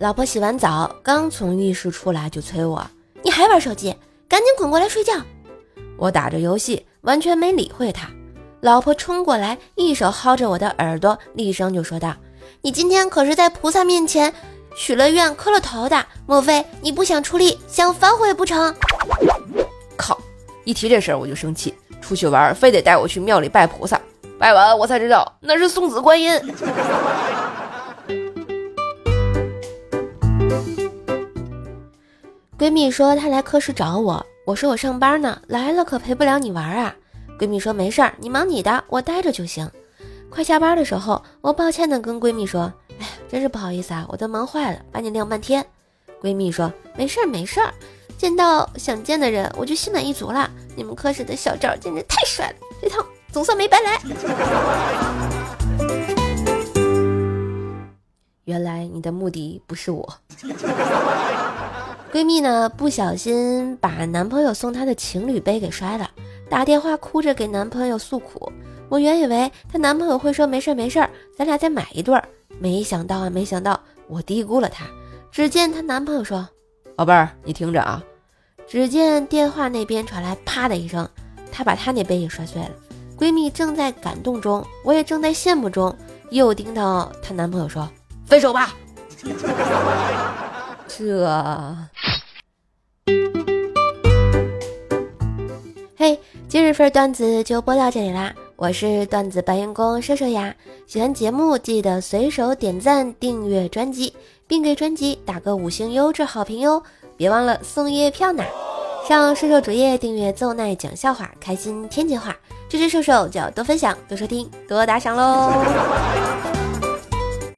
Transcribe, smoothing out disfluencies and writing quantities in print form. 老婆洗完澡刚从浴室出来就催我，你还玩手机，赶紧滚过来睡觉。我打着游戏完全没理会他，老婆冲过来一手薅着我的耳朵，厉声就说道，你今天可是在菩萨面前许了愿磕了头的，莫非你不想出力想反悔不成？靠，一提这事儿我就生气，出去玩非得带我去庙里拜菩萨，拜完我才知道那是送子观音。闺蜜说她来科室找我，我说我上班呢，来了可陪不了你玩啊。闺蜜说没事儿，你忙你的，我待着就行。快下班的时候，我抱歉地跟闺蜜说，哎，真是不好意思啊，我都忙坏了，把你晾半天。闺蜜说没事儿没事儿，见到想见的人我就心满意足了，你们科室的小赵简直太帅了，这趟总算没白来。原来你的目的不是我。闺蜜呢，不小心把男朋友送她的情侣杯给摔了，打电话哭着给男朋友诉苦。我原以为她男朋友会说没事没事，咱俩再买一对儿，没想到啊，没想到我低估了她。只见她男朋友说，宝贝儿，你听着啊。只见电话那边传来啪的一声，她把她那杯也摔碎了。闺蜜正在感动中，我也正在羡慕中，又听到她男朋友说，分手吧。这嘿，今日份段子就播到这里啦！我是段子搬运工射手呀，喜欢节目记得随手点赞、订阅专辑，并给专辑打个5星优质好评哟！别忘了送月票呢！上射手主页订阅奏奈讲笑话，开心天津话，支持射手就要多分享、多收听、多打赏喽！